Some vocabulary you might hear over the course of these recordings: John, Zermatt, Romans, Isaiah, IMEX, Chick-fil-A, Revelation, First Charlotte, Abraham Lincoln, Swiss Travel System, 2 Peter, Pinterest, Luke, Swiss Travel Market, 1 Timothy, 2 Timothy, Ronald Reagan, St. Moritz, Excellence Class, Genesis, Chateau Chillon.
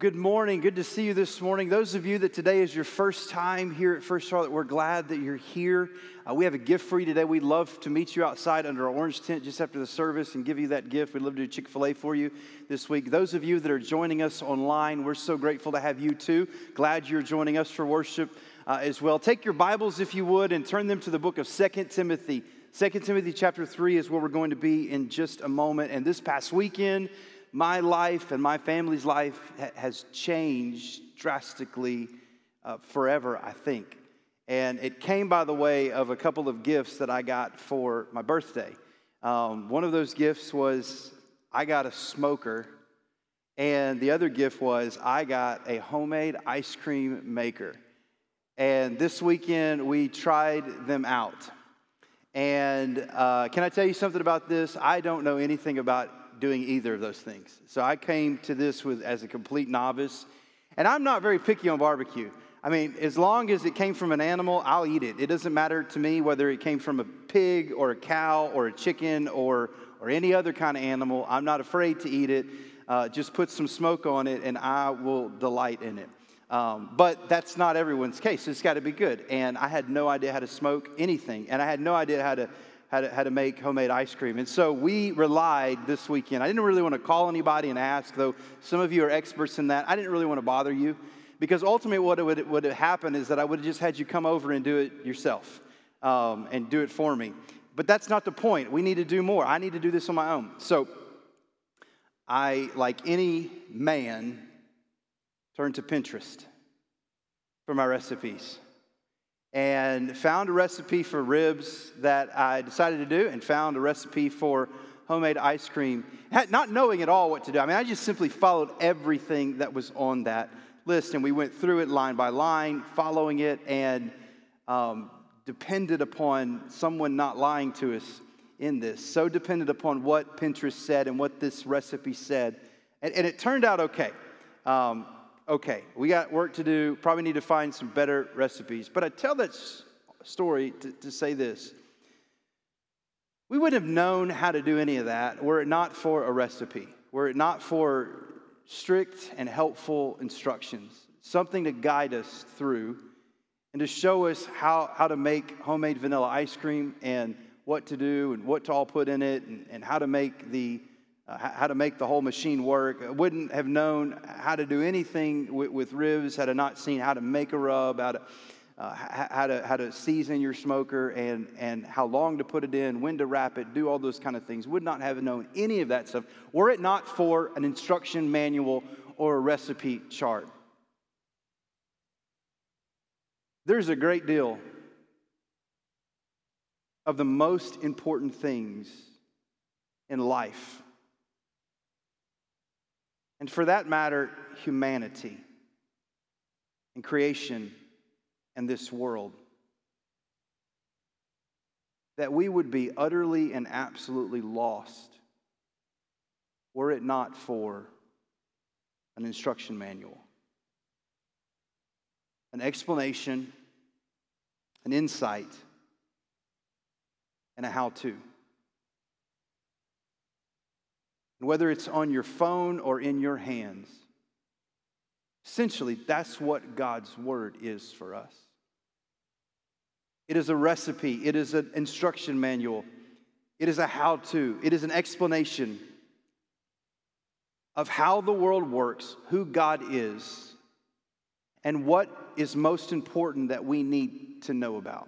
Well, good morning. Good to see you this morning. Those of you that today is your first time here at First Charlotte, we're glad that you're here. We have a gift for you today. We'd love to meet you outside under our orange tent just after the service and give you that gift. We'd love to do Chick-fil-A for you this week. Those of you that are joining us online, we're so grateful to have you too. Glad you're joining us for worship as well. Take your Bibles, if you would, and turn them to the book of 2 Timothy. 2 Timothy chapter 3 is where we're going to be in just a moment. And this past weekend, my life and my family's life has changed drastically forever, I think. And it came by the way of a couple of gifts that I got for my birthday. One of those gifts was I got a smoker, and the other gift was I got a homemade ice cream maker. And this weekend we tried them out. And can I tell you something about this? I don't know anything about doing either of those things. So I came to this as a complete novice. And I'm not very picky on barbecue. I mean, as long as it came from an animal, I'll eat it. It doesn't matter to me whether it came from a pig or a cow or a chicken or any other kind of animal. I'm not afraid to eat it. Just put some smoke on it and I will delight in it. But that's not everyone's case. It's got to be good. And I had no idea how to smoke anything. And I had no idea how to make homemade ice cream. And so we relied this weekend. I didn't really want to call anybody and ask, though some of you are experts in that. I didn't really want to bother you because ultimately what would have happened is that I would have just had you come over and do it yourself and do it for me. But that's not the point. We need to do more. I need to do this on my own. So I, like any man, turned to Pinterest for my recipes. And found a recipe for ribs that I decided to do, and found a recipe for homemade ice cream, not knowing at all what to do. I mean, I just simply followed everything that was on that list, and we went through it line by line, following it, and depended upon someone not lying to us in this. So dependent upon what Pinterest said and what this recipe said. And it turned out okay. Okay, we got work to do, probably need to find some better recipes. But I tell that story to say this. We wouldn't have known how to do any of that were it not for a recipe, were it not for strict and helpful instructions, something to guide us through and to show us how to make homemade vanilla ice cream and what to do and what to all put in it and how to make the whole machine work. I wouldn't have known how to do anything with ribs had I not seen how to make a rub, how to season your smoker, and how long to put it in, when to wrap it, do all those kind of things. Would not have known any of that stuff were it not for an instruction manual or a recipe chart. There's a great deal of the most important things in life, and for that matter, humanity and creation and this world, that we would be utterly and absolutely lost were it not for an instruction manual, an explanation, an insight, and a how-to. And whether it's on your phone or in your hands, essentially that's what God's word is for us. It is a recipe. It is an instruction manual. It is a how-to. It is an explanation of how the world works, who God is, and what is most important that we need to know about.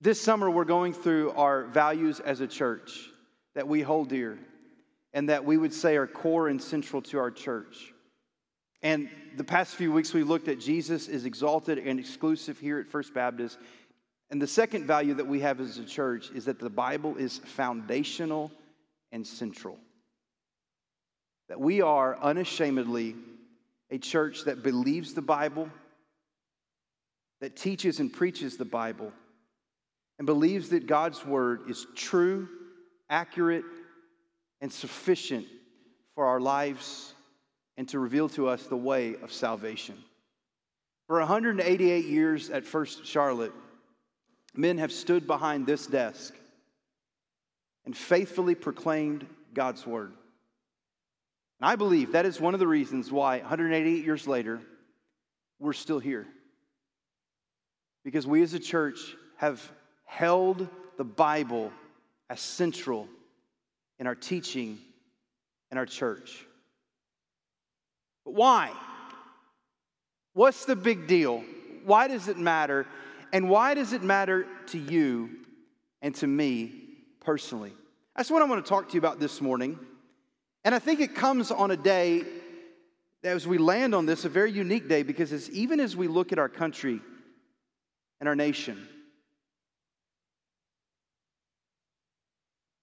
This summer we're going through our values as a church that we hold dear and that we would say are core and central to our church. And the past few weeks we looked at Jesus is exalted and exclusive here at First Baptist. And the second value that we have as a church is that the Bible is foundational and central. That we are unashamedly a church that believes the Bible, that teaches and preaches the Bible, and believes that God's word is true, accurate, and sufficient for our lives and to reveal to us the way of salvation. For 188 years at First Charlotte, men have stood behind this desk and faithfully proclaimed God's word. And I believe that is one of the reasons why 188 years later, we're still here. Because we as a church have held the Bible as central in our teaching and our church. But why? What's the big deal? Why does it matter? And why does it matter to you and to me personally? That's what I want to talk to you about this morning. And I think it comes on a day, as we land on this, a very unique day, because it's even as we look at our country and our nation,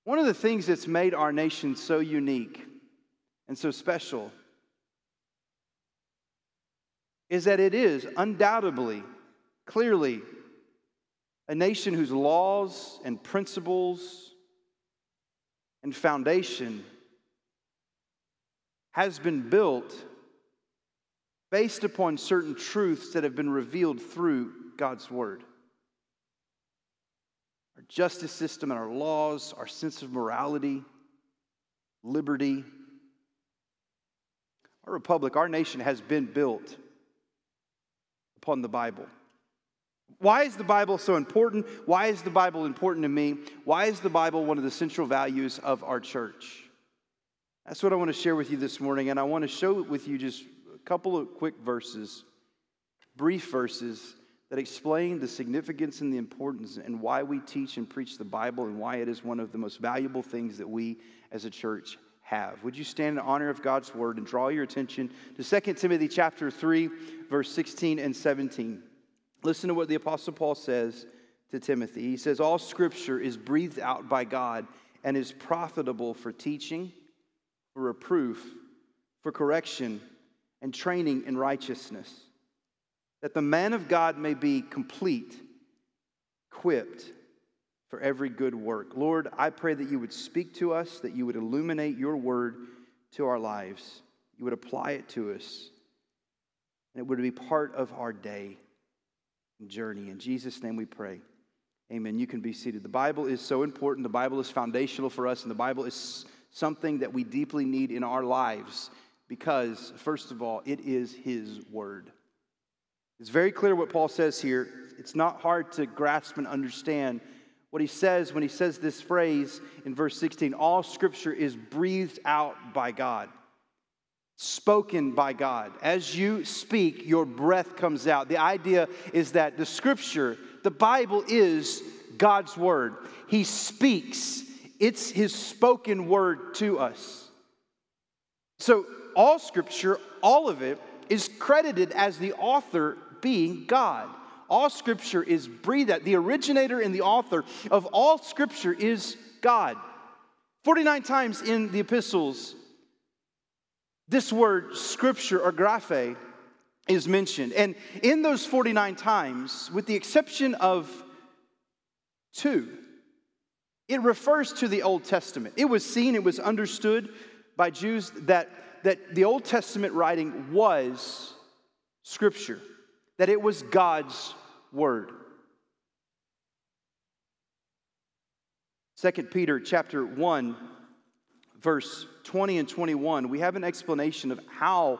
one of the things that's made our nation so unique and so special is that it is undoubtedly, clearly, a nation whose laws and principles and foundation has been built based upon certain truths that have been revealed through God's Word. Our justice system and our laws, our sense of morality, liberty. Our republic, our nation has been built upon the Bible. Why is the Bible so important? Why is the Bible important to me? Why is the Bible one of the central values of our church? That's what I want to share with you this morning, and I want to show with you just a couple of quick verses, brief verses that explain the significance and the importance and why we teach and preach the Bible and why it is one of the most valuable things that we as a church have. Would you stand in honor of God's word and draw your attention to 2 Timothy chapter 3, verse 16 and 17. Listen to what the Apostle Paul says to Timothy. He says, all Scripture is breathed out by God and is profitable for teaching, for reproof, for correction, and training in righteousness, that the man of God may be complete, equipped for every good work. Lord, I pray that you would speak to us, that you would illuminate your word to our lives. You would apply it to us, and it would be part of our day and journey. In Jesus' name we pray. Amen. You can be seated. The Bible is so important. The Bible is foundational for us, and the Bible is something that we deeply need in our lives because, first of all, it is His word. It's very clear what Paul says here. It's not hard to grasp and understand what he says when he says this phrase in verse 16, all Scripture is breathed out by God, spoken by God. As you speak, your breath comes out. The idea is that the Scripture, the Bible, is God's word. He speaks. It's His spoken word to us. So all Scripture, all of it, is credited as the author being God. All Scripture is breathed out. The originator and the author of all Scripture is God. 49 times in the epistles, this word Scripture or graphe is mentioned. And in those 49 times, with the exception of 2, it refers to the Old Testament. It was seen, it was understood by Jews that the Old Testament writing was Scripture, that it was God's word. 2 Peter chapter 1, verse 20 and 21, we have an explanation of how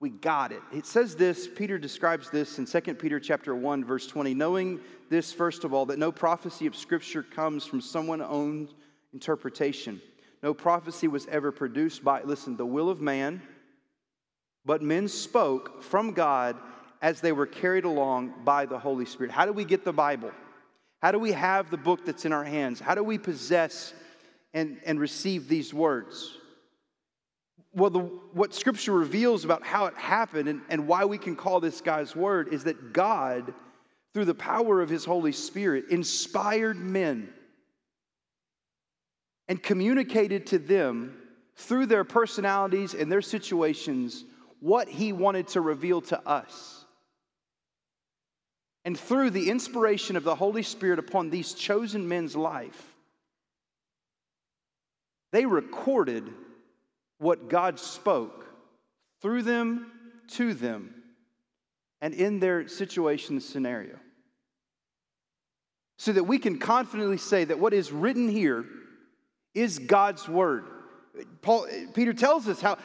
we got it. It says this, Peter describes this in 2 Peter chapter 1, verse 20, knowing this, first of all, that no prophecy of Scripture comes from someone's own interpretation. No prophecy was ever produced by, listen, the will of man, but men spoke from God as they were carried along by the Holy Spirit. How do we get the Bible? How do we have the book that's in our hands? How do we possess and receive these words? Well, what Scripture reveals about how it happened and why we can call this God's word is that God, through the power of His Holy Spirit, inspired men and communicated to them through their personalities and their situations what He wanted to reveal to us. And through the inspiration of the Holy Spirit upon these chosen men's life, they recorded what God spoke through them, to them, and in their situation scenario. So that we can confidently say that what is written here is God's word. Peter tells us how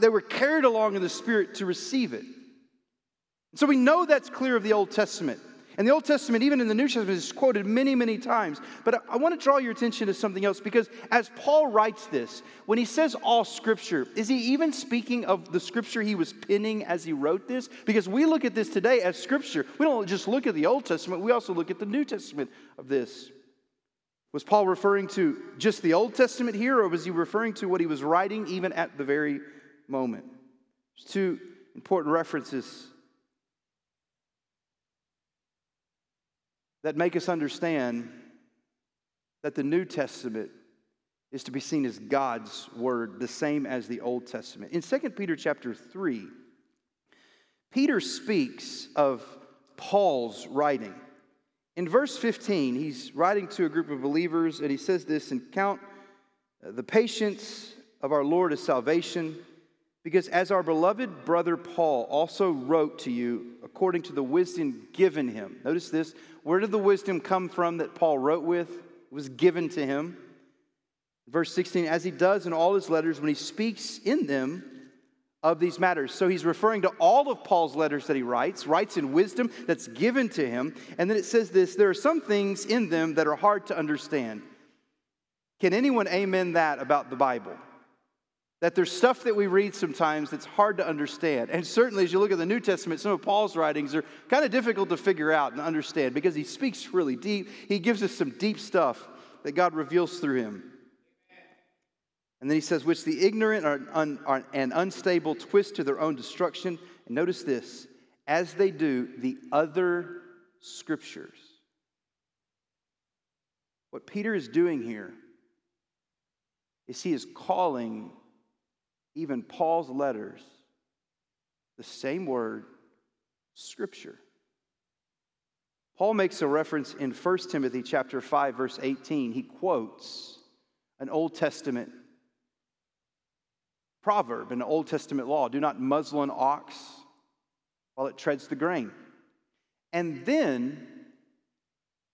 they were carried along in the Spirit to receive it. So we know that's clear of the Old Testament. And the Old Testament, even in the New Testament, is quoted many, many times. But I want to draw your attention to something else, because as Paul writes this, when he says all Scripture, is he even speaking of the Scripture he was penning as he wrote this? Because we look at this today as Scripture. We don't just look at the Old Testament, we also look at the New Testament of this. Was Paul referring to just the Old Testament here, or was he referring to what he was writing even at the very moment? There's two important references that make us understand that the New Testament is to be seen as God's word, the same as the Old Testament. In 2 Peter chapter 3, Peter speaks of Paul's writing. In verse 15, he's writing to a group of believers, and he says this, "And count the patience of our Lord as salvation, because as our beloved brother Paul also wrote to you according to the wisdom given him." Notice this. Where did the wisdom come from that Paul wrote with? It was given to him. Verse 16, as he does in all his letters when he speaks in them of these matters. So he's referring to all of Paul's letters that he writes in wisdom that's given to him. And then it says this, there are some things in them that are hard to understand. Can anyone amen that about the Bible? That there's stuff that we read sometimes that's hard to understand. And certainly as you look at the New Testament, some of Paul's writings are kind of difficult to figure out and understand, because he speaks really deep. He gives us some deep stuff that God reveals through him. And then he says, which the ignorant are and unstable twist to their own destruction. And notice this, as they do the other Scriptures. What Peter is doing here is he is calling even Paul's letters, the same word, Scripture. Paul makes a reference in 1 Timothy chapter 5, verse 18. He quotes an Old Testament proverb, an Old Testament law. Do not muzzle an ox while it treads the grain. And then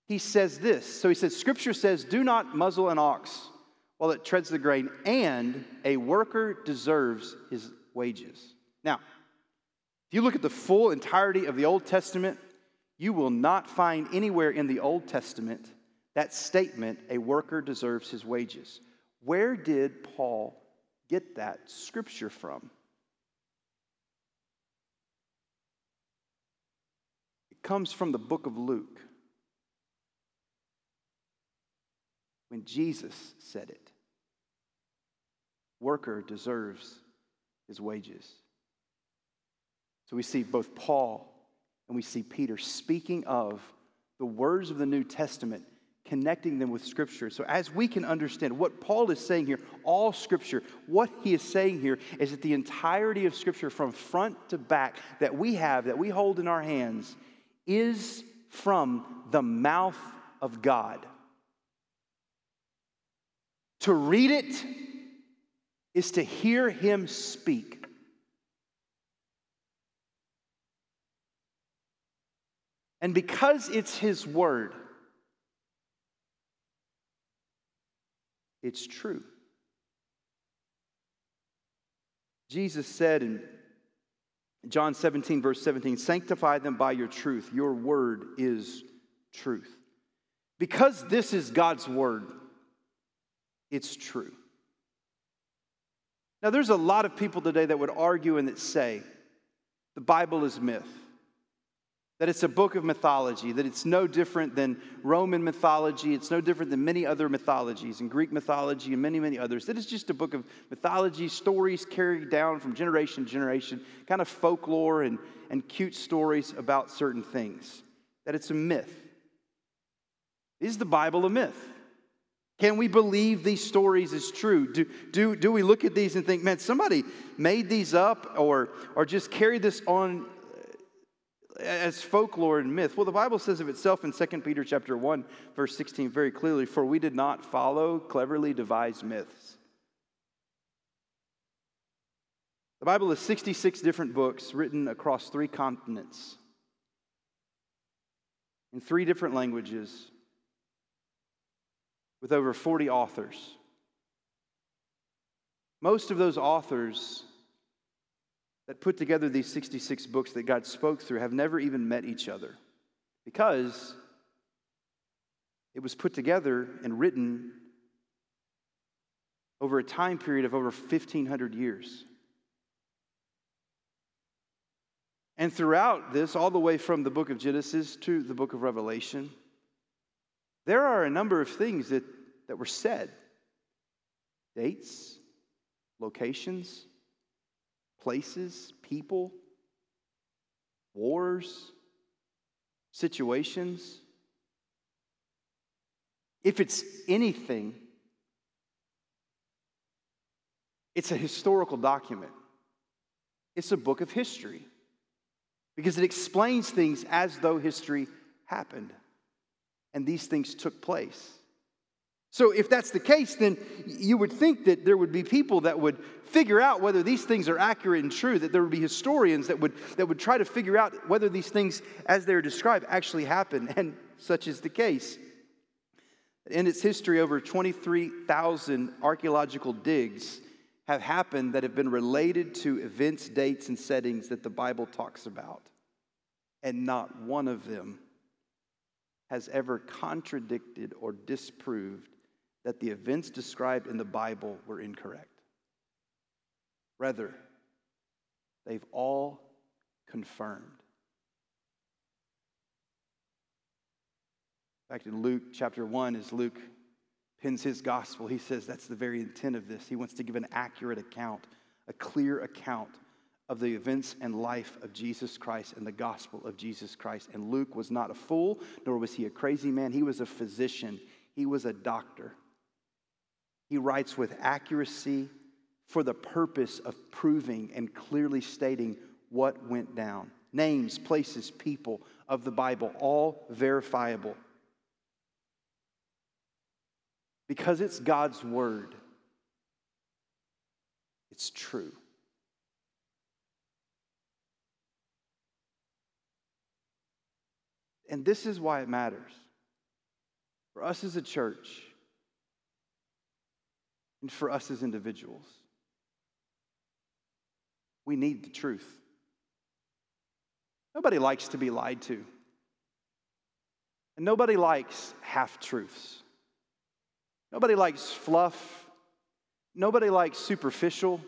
he says this. So he says, Scripture says, do not muzzle an ox while it treads the grain, and a worker deserves his wages. Now, if you look at the full entirety of the Old Testament, you will not find anywhere in the Old Testament that statement, a worker deserves his wages. Where did Paul get that Scripture from? It comes from the book of Luke, when Jesus said it. Worker deserves his wages. So we see both Paul and we see Peter speaking of the words of the New Testament, connecting them with Scripture. So as we can understand what Paul is saying here, all Scripture, what he is saying here is that the entirety of Scripture from front to back that we have, that we hold in our hands, is from the mouth of God. To read it is to hear him speak. And because it's his word, it's true. Jesus said in John 17, verse 17, sanctify them by your truth. Your word is truth. Because this is God's word, it's true. Now, there's a lot of people today that would argue and that say the Bible is myth, that it's a book of mythology, that it's no different than Roman mythology, it's no different than many other mythologies, and Greek mythology, and many, many others, that it's just a book of mythology, stories carried down from generation to generation, kind of folklore and cute stories about certain things, that it's a myth. Is the Bible a myth? Can we believe these stories is true? Do we look at these and think, man, somebody made these up or just carried this on as folklore and myth? Well, the Bible says of itself in 2 Peter chapter 1, verse 16, very clearly, for we did not follow cleverly devised myths. The Bible is 66 different books written across 3 continents in 3 different languages, with over 40 authors. Most of those authors that put together these 66 books that God spoke through have never even met each other, because it was put together and written over a time period of over 1,500 years. And throughout this, all the way from the book of Genesis to the book of Revelation, there are a number of things that were said. Dates, locations, places, people, wars, situations. If it's anything, it's a historical document. It's a book of history, because it explains things as though history happened and these things took place. So if that's the case, then you would think that there would be people that would figure out whether these things are accurate and true, that there would be historians that would try to figure out whether these things, as they're described, actually happened, and such is the case. In its history, over 23,000 archaeological digs have happened that have been related to events, dates, and settings that the Bible talks about. And not one of them has ever contradicted or disproved that the events described in the Bible were incorrect. Rather, they've all confirmed. In fact, in Luke chapter 1, as Luke pins his gospel, he says that's the very intent of this. He wants to give an accurate account, a clear account of the events and life of Jesus Christ and the gospel of Jesus Christ. And Luke was not a fool, nor was he a crazy man. He was a physician. He was a doctor. He writes with accuracy for the purpose of proving and clearly stating what went down. Names, places, people of the Bible, all verifiable. Because it's God's word, it's true. And this is why it matters for us as a church and for us as individuals. We need the truth. Nobody likes to be lied to. And nobody likes half-truths. Nobody likes fluff. Nobody likes superficial.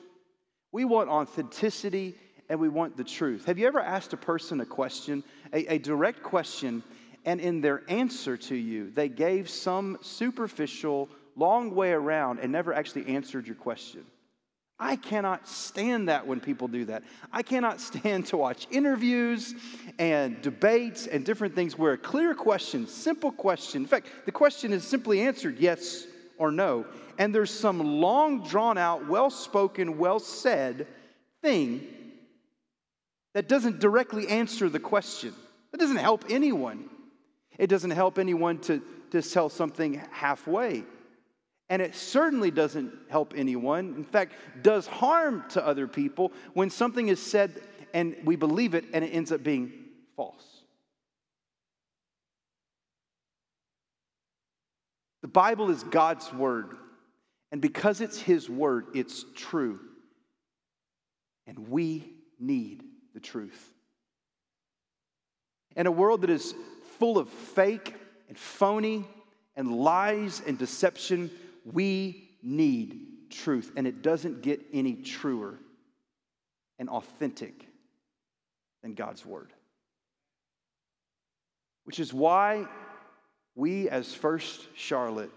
We want authenticity, and we want the truth. Have you ever asked a person a question, a direct question, and in their answer to you, they gave some superficial, long way around and never actually answered your question? I cannot stand that when people do that. I cannot stand to watch interviews and debates and different things where a clear question, simple question, in fact, the question is simply answered yes or no, and there's some long, drawn-out, well-spoken, well-said thing that doesn't directly answer the question. That doesn't help anyone. It doesn't help anyone to tell something halfway. And it certainly doesn't help anyone. In fact, does harm to other people when something is said and we believe it and it ends up being false. The Bible is God's word. And because it's his word, it's true. And we need the truth. In a world that is full of fake and phony and lies and deception, we need truth, and it doesn't get any truer and authentic than God's word. Which is why we as First Charlotte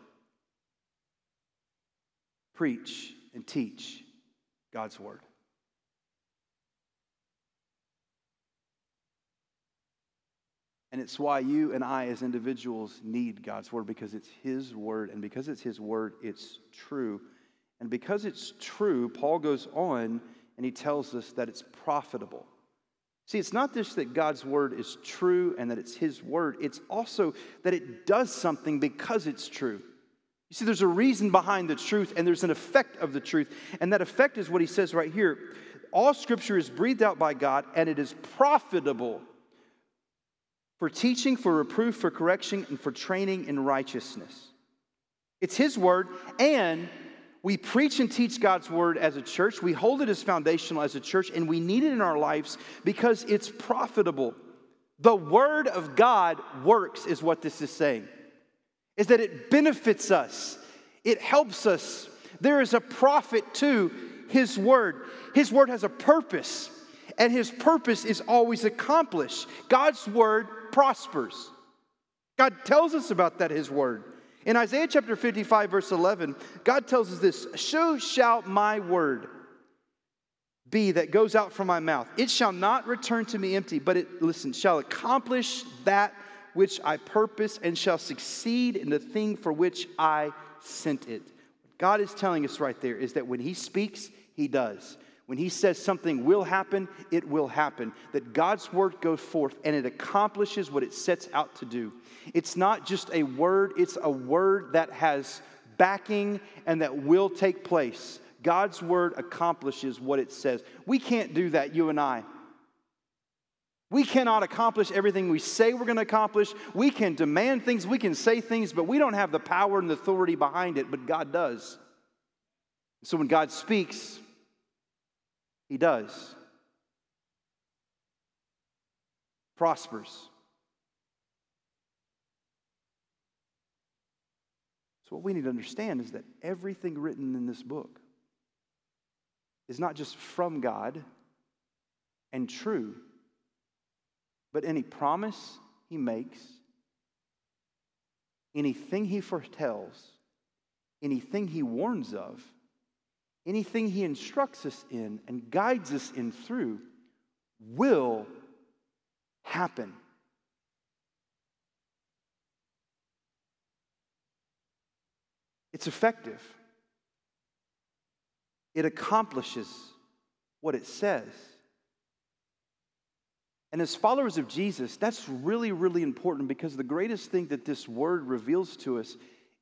preach and teach God's word. And it's why you and I as individuals need God's word, because it's his word. And because it's his word, it's true. And because it's true, Paul goes on and he tells us that it's profitable. See, it's not just that God's word is true and that it's his word. It's also that it does something because it's true. You see, there's a reason behind the truth, and there's an effect of the truth. And that effect is what he says right here. All scripture is breathed out by God, and it is profitable for teaching, for reproof, for correction, and for training in righteousness. It's his word, and We preach and teach God's word as a church. We hold it as foundational as a church, and we need it in our lives because it's profitable. The word of God works is what this is saying, is that it benefits us. It helps us. There is a profit to his word. His word has a purpose, and his purpose is always accomplished. God's word prospers. God tells us about that, his word. In Isaiah chapter 55, verse 11, God tells us this, "So shall my word be that goes out from my mouth. It shall not return to me empty, but it, listen, shall accomplish that which I purpose and shall succeed in the thing for which I sent it." What God is telling us right there is that when he speaks, he does. When he says something will happen, it will happen. That God's word goes forth and it accomplishes what it sets out to do. It's not just a word, it's a word that has backing and that will take place. God's word accomplishes what it says. We can't do that, you and I. We cannot accomplish everything we say we're going to accomplish. We can demand things, we can say things, but we don't have the power and the authority behind it, but God does. So when God speaks, he does. Prospers. So what we need to understand is that everything written in this book is not just from God and true, but any promise he makes, anything he foretells, anything he warns of, anything he instructs us in and guides us in through will happen. It's effective. It accomplishes what it says. And as followers of Jesus, that's really, really important, because the greatest thing that this word reveals to us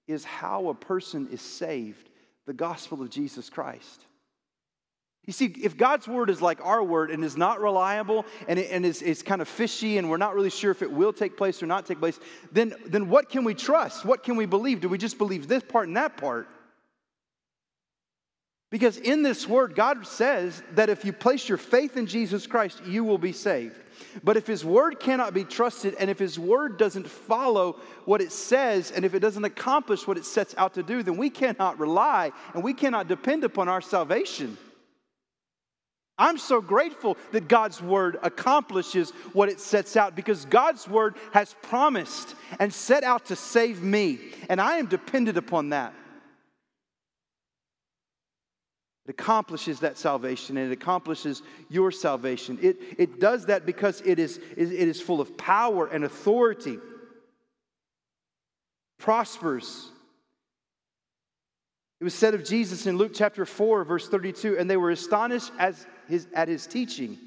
is how a person is saved. The gospel of Jesus Christ. You see, if God's word is like our word and is not reliable and is kind of fishy and we're not really sure if it will take place or not take place, then what can we trust? What can we believe? Do we just believe this part and that part? Because in this word, God says that if you place your faith in Jesus Christ, you will be saved. But if his word cannot be trusted, and if his word doesn't follow what it says, and if it doesn't accomplish what it sets out to do, then we cannot rely and we cannot depend upon our salvation. I'm so grateful that God's word accomplishes what it sets out, because God's word has promised and set out to save me, and I am dependent upon that. It accomplishes that salvation, and it accomplishes your salvation. It does that because it is full of power and authority. Prospers. It was said of Jesus in Luke chapter 4, verse 32, and they were astonished at his teaching,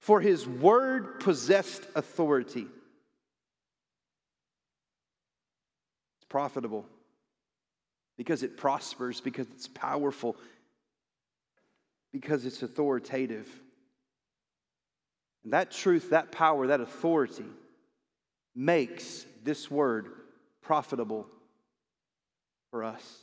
for his word possessed authority. It's profitable because it prospers, because it's powerful, because it's authoritative. And that truth, that power, that authority makes this word profitable for us.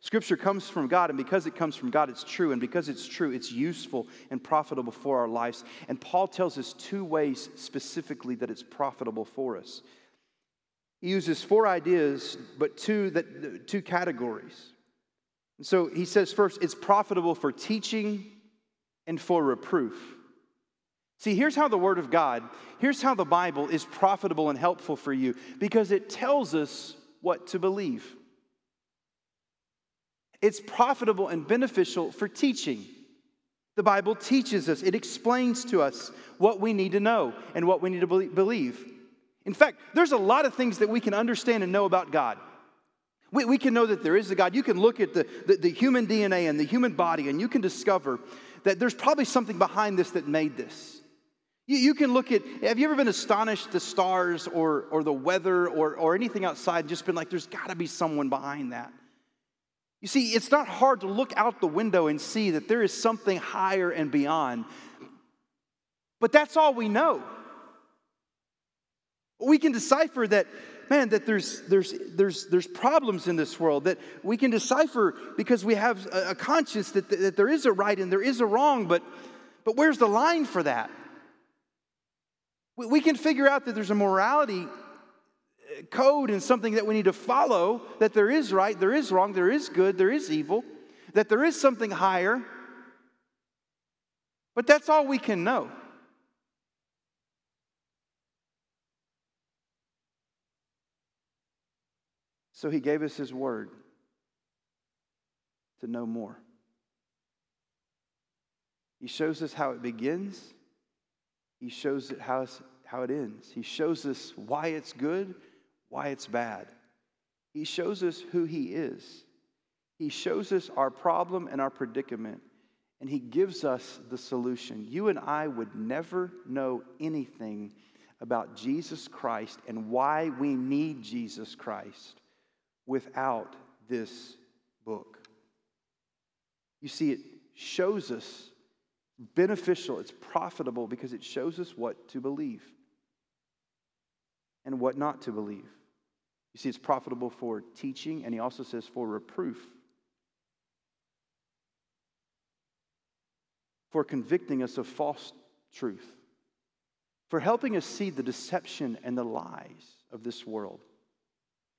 Scripture comes from God, and because it comes from God, it's true. And because it's true, it's useful and profitable for our lives. And Paul tells us two ways specifically that it's profitable for us. He uses four ideas, but two categories. So he says first, it's profitable for teaching and for reproof. See, here's how the Word of God, here's how the Bible is profitable and helpful for you, because it tells us what to believe. It's profitable and beneficial for teaching. The Bible teaches us, it explains to us what we need to know and what we need to believe. In fact, there's a lot of things that we can understand and know about God. We can know that there is a God. You can look at the human DNA and the human body, and you can discover that there's probably something behind this that made this. You can look at, have you ever been astonished at the stars or the weather or anything outside and just been like, there's got to be someone behind that? You see, it's not hard to look out the window and see that there is something higher and beyond. But that's all we know. We can decipher that man, that there's problems in this world that we can decipher because we have a conscience that there is a right and there is a wrong, but where's the line for that? We can figure out that there's a morality code and something that we need to follow, that there is right, there is wrong, there is good, there is evil, that there is something higher, but that's all we can know. So he gave us his word to know more. He shows us how it begins. He shows it how it ends. He shows us why it's good, why it's bad. He shows us who he is. He shows us our problem and our predicament. And he gives us the solution. You and I would never know anything about Jesus Christ and why we need Jesus Christ without this book. You see, it shows us beneficial, it's profitable because it shows us what to believe and what not to believe. You see, it's profitable for teaching, and he also says for reproof, for convicting us of false truth, for helping us see the deception and the lies of this world.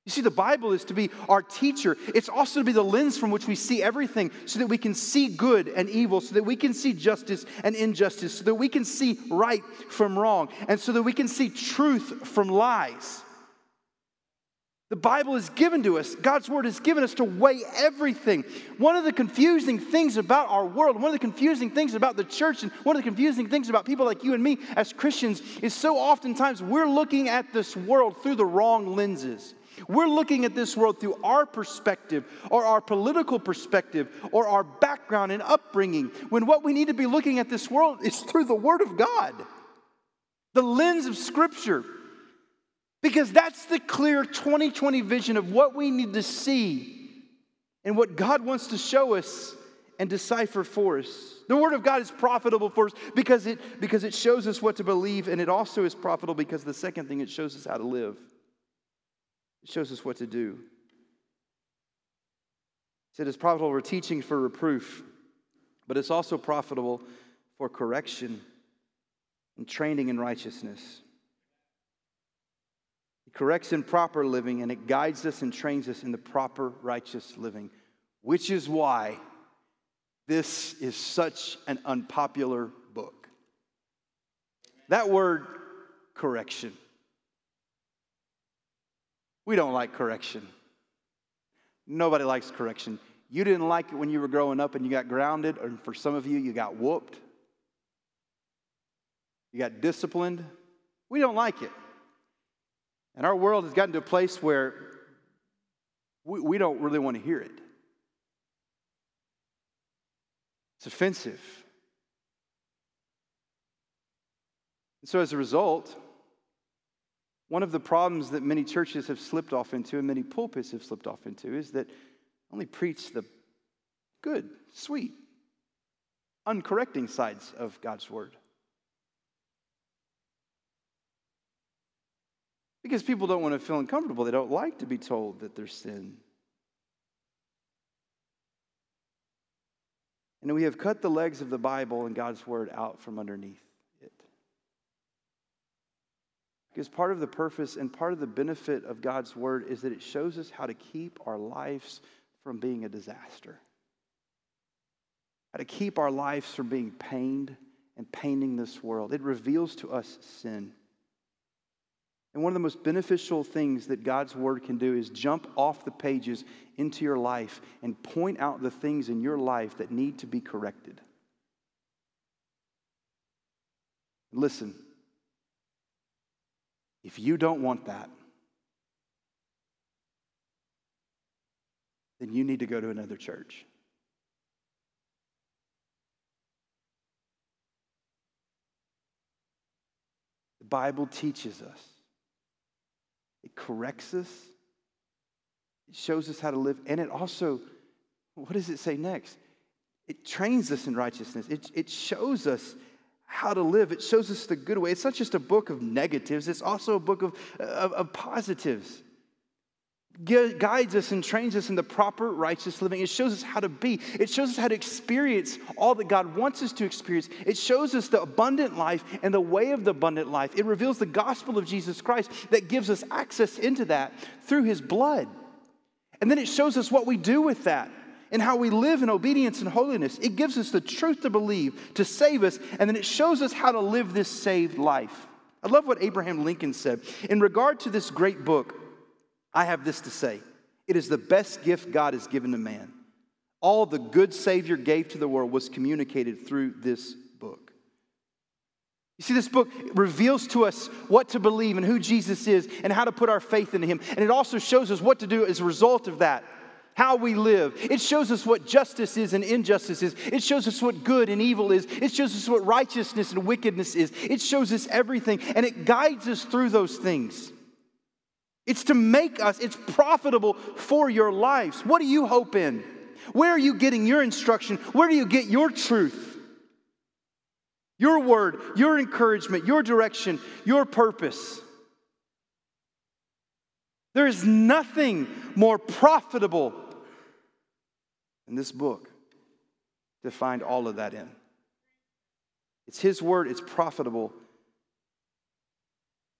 You see, the Bible is to be our teacher. It's also to be the lens from which we see everything, so that we can see good and evil, so that we can see justice and injustice, so that we can see right from wrong, and so that we can see truth from lies. The Bible is given to us. God's word is given us to weigh everything. One of the confusing things about our world, one of the confusing things about the church, and one of the confusing things about people like you and me as Christians is so oftentimes we're looking at this world through the wrong lenses. We're looking at this world through our perspective or our political perspective or our background and upbringing, when what we need to be looking at this world is through the Word of God, the lens of Scripture, because that's the clear 20/20 vision of what we need to see and what God wants to show us and decipher for us. The Word of God is profitable for us because it shows us what to believe, and it also is profitable because the second thing, it shows us how to live. It shows us what to do. He said it's profitable for teaching, for reproof, but it's also profitable for correction and training in righteousness. It corrects in proper living, and it guides us and trains us in the proper righteous living, which is why this is such an unpopular book. That word, correction. We don't like correction. Nobody likes correction. You didn't like it when you were growing up and you got grounded, or for some of you, you got whooped. You got disciplined. We don't like it. And our world has gotten to a place where we don't really want to hear it. It's offensive. And so as a result, one of the problems that many churches have slipped off into and many pulpits have slipped off into is that only preach the good, sweet, uncorrecting sides of God's word. Because people don't want to feel uncomfortable. They don't like to be told that there's sin. And we have cut the legs of the Bible and God's word out from underneath. Because part of the purpose and part of the benefit of God's word is that it shows us how to keep our lives from being a disaster. How to keep our lives from being pained and painting this world. It reveals to us sin. And one of the most beneficial things that God's word can do is jump off the pages into your life and point out the things in your life that need to be corrected. Listen. If you don't want that, then you need to go to another church. The Bible teaches us. It corrects us. It shows us how to live. And it also, what does it say next? It trains us in righteousness. It shows us how to live. It shows us the good way. It's not just a book of negatives. It's also a book of positives. Guides us and trains us in the proper righteous living. It shows us how to be. It shows us how to experience all that God wants us to experience. It shows us the abundant life and the way of the abundant life. It reveals the gospel of Jesus Christ that gives us access into that through his blood. And then it shows us what we do with that, and how we live in obedience and holiness. It gives us the truth to believe, to save us, and then it shows us how to live this saved life. I love what Abraham Lincoln said. In regard to this great book, I have this to say. It is the best gift God has given to man. All the good Savior gave to the world was communicated through this book. You see, this book reveals to us what to believe and who Jesus is and how to put our faith in him. And it also shows us what to do as a result of that. How we live. It shows us what justice is and injustice is. It shows us what good and evil is. It shows us what righteousness and wickedness is. It shows us everything, and it guides us through those things. It's to make us, it's profitable for your lives. What do you hope in? Where are you getting your instruction? Where do you get your truth? Your word, your encouragement, your direction, your purpose. There is nothing more profitable in this book to find all of that in. It's his word, it's profitable.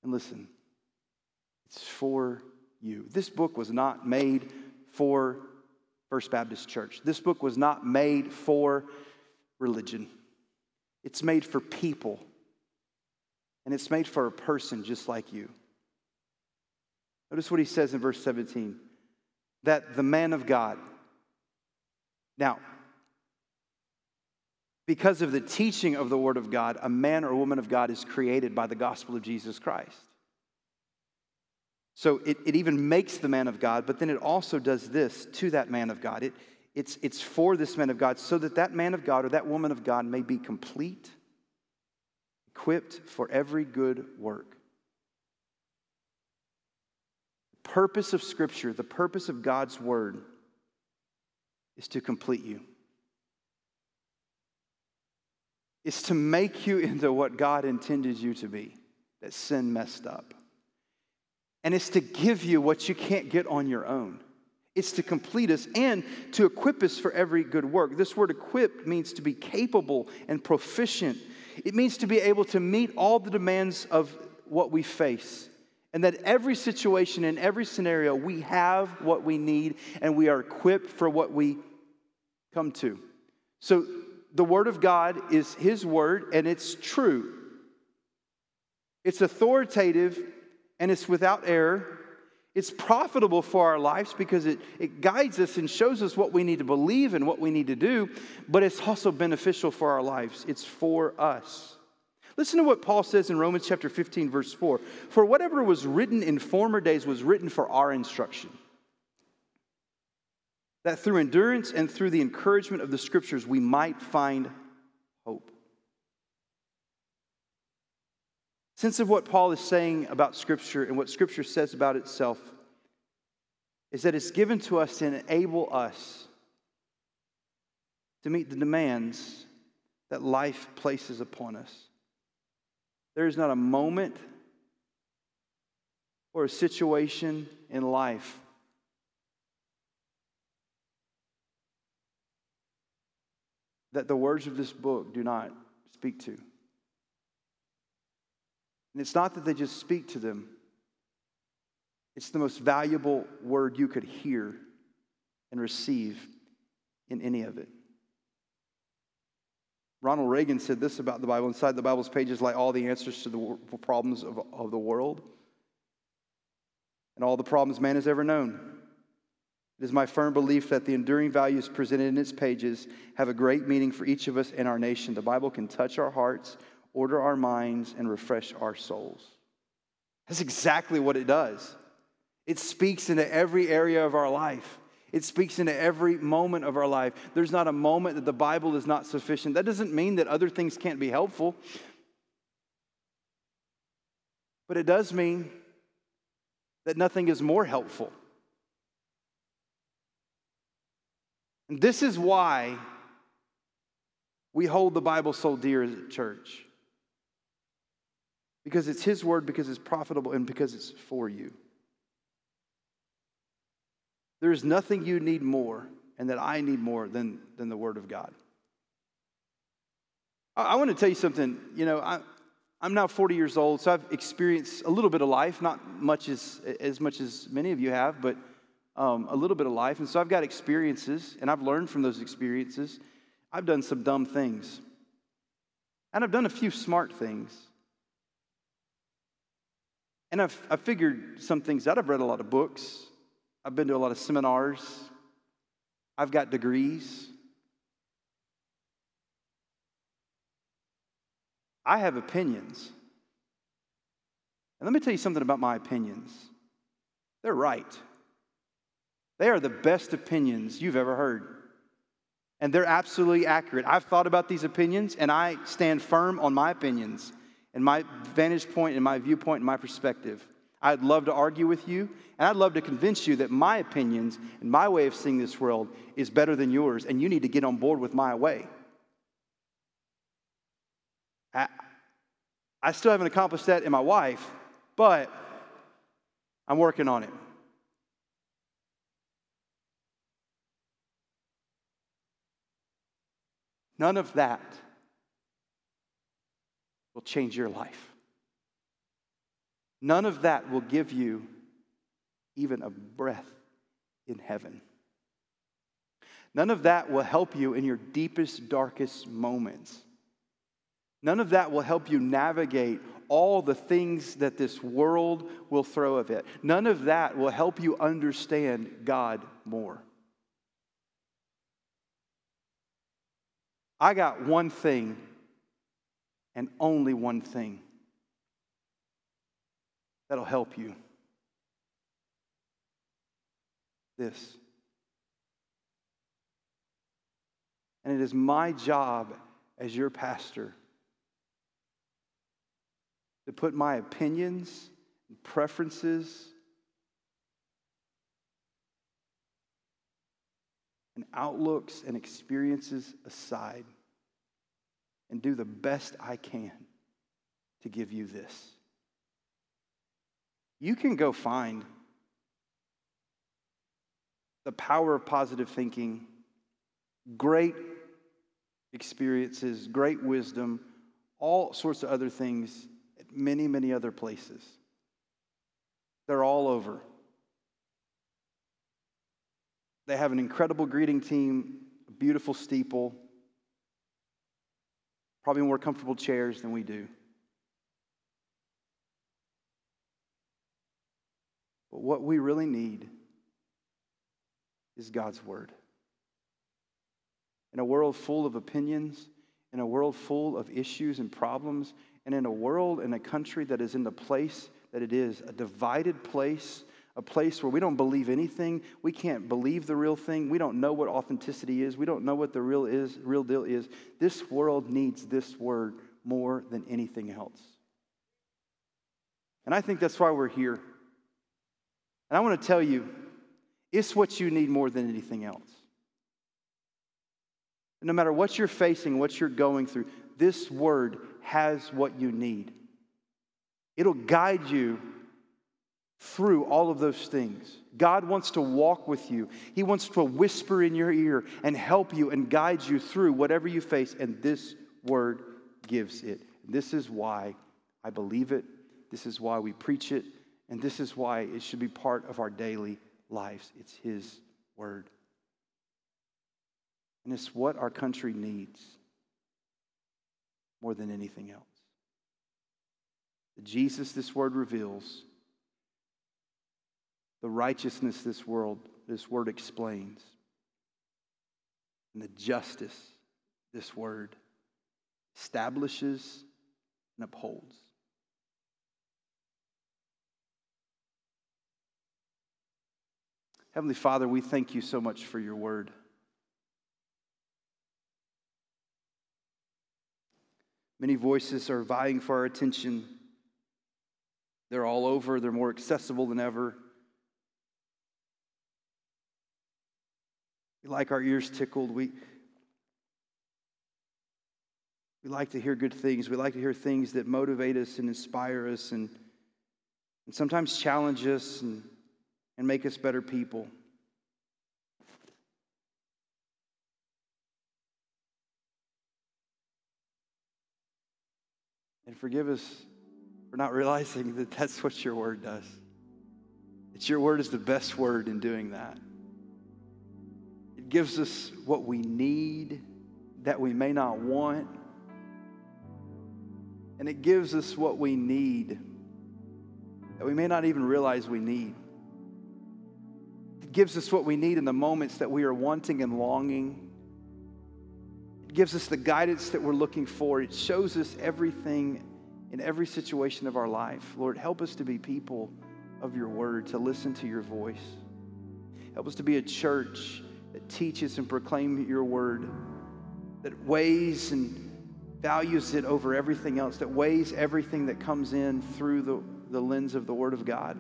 And listen, it's for you. This book was not made for First Baptist Church. This book was not made for religion. It's made for people. And it's made for a person just like you. Notice what he says in verse 17, that the man of God. Now, because of the teaching of the word of God, a man or woman of God is created by the gospel of Jesus Christ. So it even makes the man of God, but then it also does this to that man of God. It's for this man of God so that that man of God or that woman of God may be complete, equipped for every good work. Purpose of Scripture, the purpose of God's Word is to complete you. It's to make you into what God intended you to be, that sin messed up. And it's to give you what you can't get on your own. It's to complete us and to equip us for every good work. This word equipped means to be capable and proficient. It means to be able to meet all the demands of what we face. And that every situation, in every scenario, we have what we need and we are equipped for what we come to. So the Word of God is His Word and it's true. It's authoritative and it's without error. It's profitable for our lives because it guides us and shows us what we need to believe and what we need to do. But it's also beneficial for our lives. It's for us. Listen to what Paul says in Romans chapter 15, verse 4. For whatever was written in former days was written for our instruction, that through endurance and through the encouragement of the Scriptures we might find hope. Sense of what Paul is saying about Scripture and what Scripture says about itself is that it's given to us to enable us to meet the demands that life places upon us. There is not a moment or a situation in life that the words of this book do not speak to. And it's not that they just speak to them. It's the most valuable word you could hear and receive in any of it. Ronald Reagan said this about the Bible. Inside the Bible's pages lie all the answers to the problems of the world and all the problems man has ever known. It is my firm belief that the enduring values presented in its pages have a great meaning for each of us and our nation. The Bible can touch our hearts, order our minds, and refresh our souls. That's exactly what it does. It speaks into every area of our life. It speaks into every moment of our life. There's not a moment that the Bible is not sufficient. That doesn't mean that other things can't be helpful. But it does mean that nothing is more helpful. And this is why we hold the Bible so dear as a church. Because it's his word, because it's profitable, and because it's for you. There is nothing you need more and that I need more than the word of God. I want to tell you something. You know, I'm now 40 years old, so I've experienced a little bit of life, not much as much as many of you have, but a little bit of life. And so I've got experiences, and I've learned from those experiences. I've done some dumb things. And I've done a few smart things. And I've figured some things out. I've read a lot of books. I've been to a lot of seminars. I've got degrees. I have opinions. And let me tell you something about my opinions. They're right. They are the best opinions you've ever heard. And they're absolutely accurate. I've thought about these opinions, and I stand firm on my opinions and my vantage point and my viewpoint and my perspective. I'd love to argue with you, and I'd love to convince you that my opinions and my way of seeing this world is better than yours, and you need to get on board with my way. I still haven't accomplished that in my wife, but I'm working on it. None of that will change your life. None of that will give you even a breath in heaven. None of that will help you in your deepest, darkest moments. None of that will help you navigate all the things that this world will throw at it. None of that will help you understand God more. I got one thing and only one thing that'll help you. This. And it is my job as your pastor to put my opinions and preferences and outlooks and experiences aside and do the best I can to give you this. You can go find the power of positive thinking, great experiences, great wisdom, all sorts of other things at many, many other places. They're all over. They have an incredible greeting team, a beautiful steeple, probably more comfortable chairs than we do. But what we really need is God's word. In a world full of opinions, in a world full of issues and problems, and in a world and a country that is in the place that it is, a divided place, a place where we don't believe anything, we can't believe the real thing, we don't know what authenticity is, we don't know what the real deal is. This world needs this word more than anything else. And I think that's why we're here. And I want to tell you, it's what you need more than anything else. No matter what you're facing, what you're going through, this word has what you need. It'll guide you through all of those things. God wants to walk with you. He wants to whisper in your ear and help you and guide you through whatever you face, and this word gives it. This is why I believe it. This is why we preach it. And this is why it should be part of our daily lives. It's His word. And it's what our country needs more than anything else. The Jesus this word reveals, the righteousness this word explains, and the justice this word establishes and upholds. Heavenly Father, we thank you so much for your word. Many voices are vying for our attention. They're all over. They're more accessible than ever. We like our ears tickled. We We like to hear good things. We like to hear things that motivate us and inspire us and sometimes challenge us and make us better people. And forgive us for not realizing that that's what your word does. That your word is the best word in doing that. It gives us what we need that we may not want. And it gives us what we need that we may not even realize we need. It gives us what we need in the moments that we are wanting and longing. It gives us the guidance that we're looking for. It shows us everything in every situation of our life. Lord, help us to be people of your word, to listen to your voice. Help us to be a church that teaches and proclaims your word, that weighs and values it over everything else, that weighs everything that comes in through the lens of the word of God.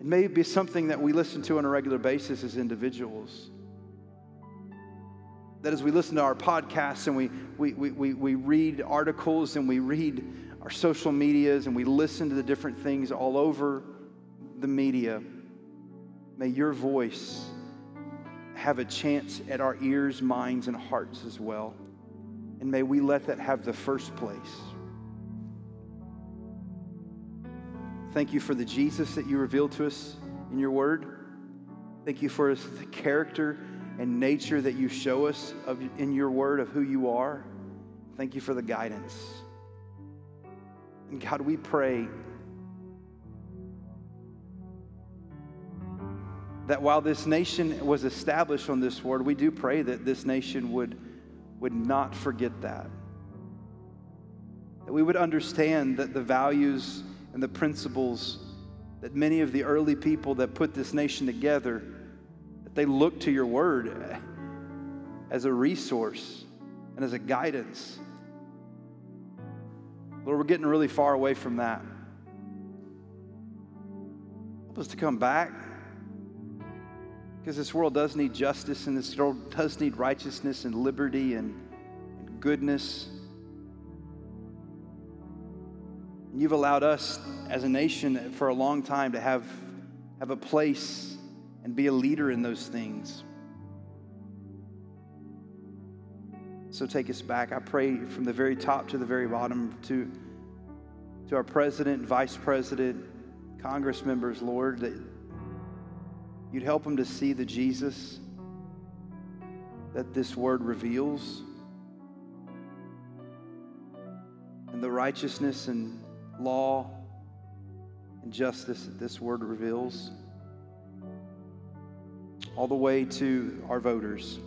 It may be something that we listen to on a regular basis as individuals. That as we listen to our podcasts and we read articles and we read our social medias and we listen to the different things all over the media, may your voice have a chance at our ears, minds, and hearts as well. And may we let that have the first place. Thank you for the Jesus that you revealed to us in your word. Thank you for the character and nature that you show us in your word of who you are. Thank you for the guidance. And God, we pray that while this nation was established on this word, we do pray that this nation would not forget that. That we would understand that the values and the principles that many of the early people that put this nation together, they look to your word as a resource and as a guidance. Lord, we're getting really far away from that. Help us to come back, because this world does need justice, and this world does need righteousness and liberty and goodness. And you've allowed us as a nation for a long time to have a place and be a leader in those things. So take us back. I pray from the very top to the very bottom, to our president, vice president, Congress members, Lord, that you'd help them to see the Jesus that this word reveals, and the righteousness and law and justice that this word reveals, all the way to our voters.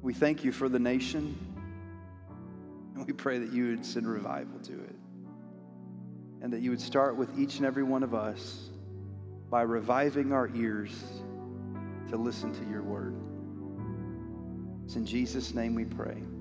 We thank you for the nation, and we pray that you would send revival to it, and that you would start with each and every one of us by reviving our ears to listen to your word. It's in Jesus' name we pray.